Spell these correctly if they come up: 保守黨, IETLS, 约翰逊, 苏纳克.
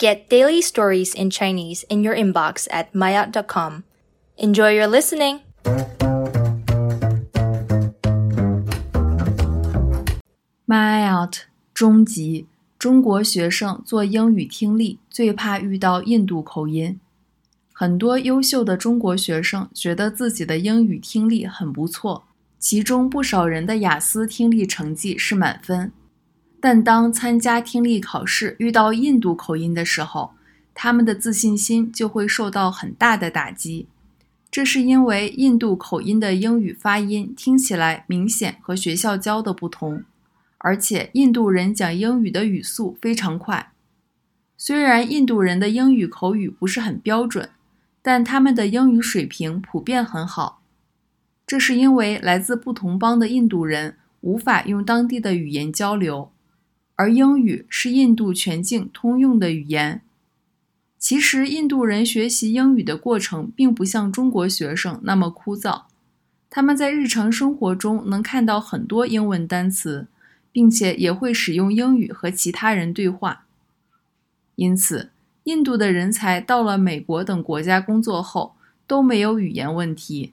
Get daily stories in Chinese in your inbox at maya.com. Enjoy your listening! MyOut 中级中国学生做英语听力最怕遇到印度口音。很多优秀的中国学生觉得自己的英语听力很不错，其中不少人的雅思听力成绩是满分。但当参加听力考试遇到印度口音的时候，他们的自信心就会受到很大的打击。这是因为印度口音的英语发音听起来明显和学校教的不同，而且印度人讲英语的语速非常快。虽然印度人的英语口语不是很标准，但他们的英语水平普遍很好。这是因为来自不同邦的印度人无法用当地的语言交流。而英语是印度全境通用的语言。其实印度人学习英语的过程并不像中国学生那么枯燥，他们在日常生活中能看到很多英文单词，并且也会使用英语和其他人对话。因此，印度的人才到了美国等国家工作后都没有语言问题，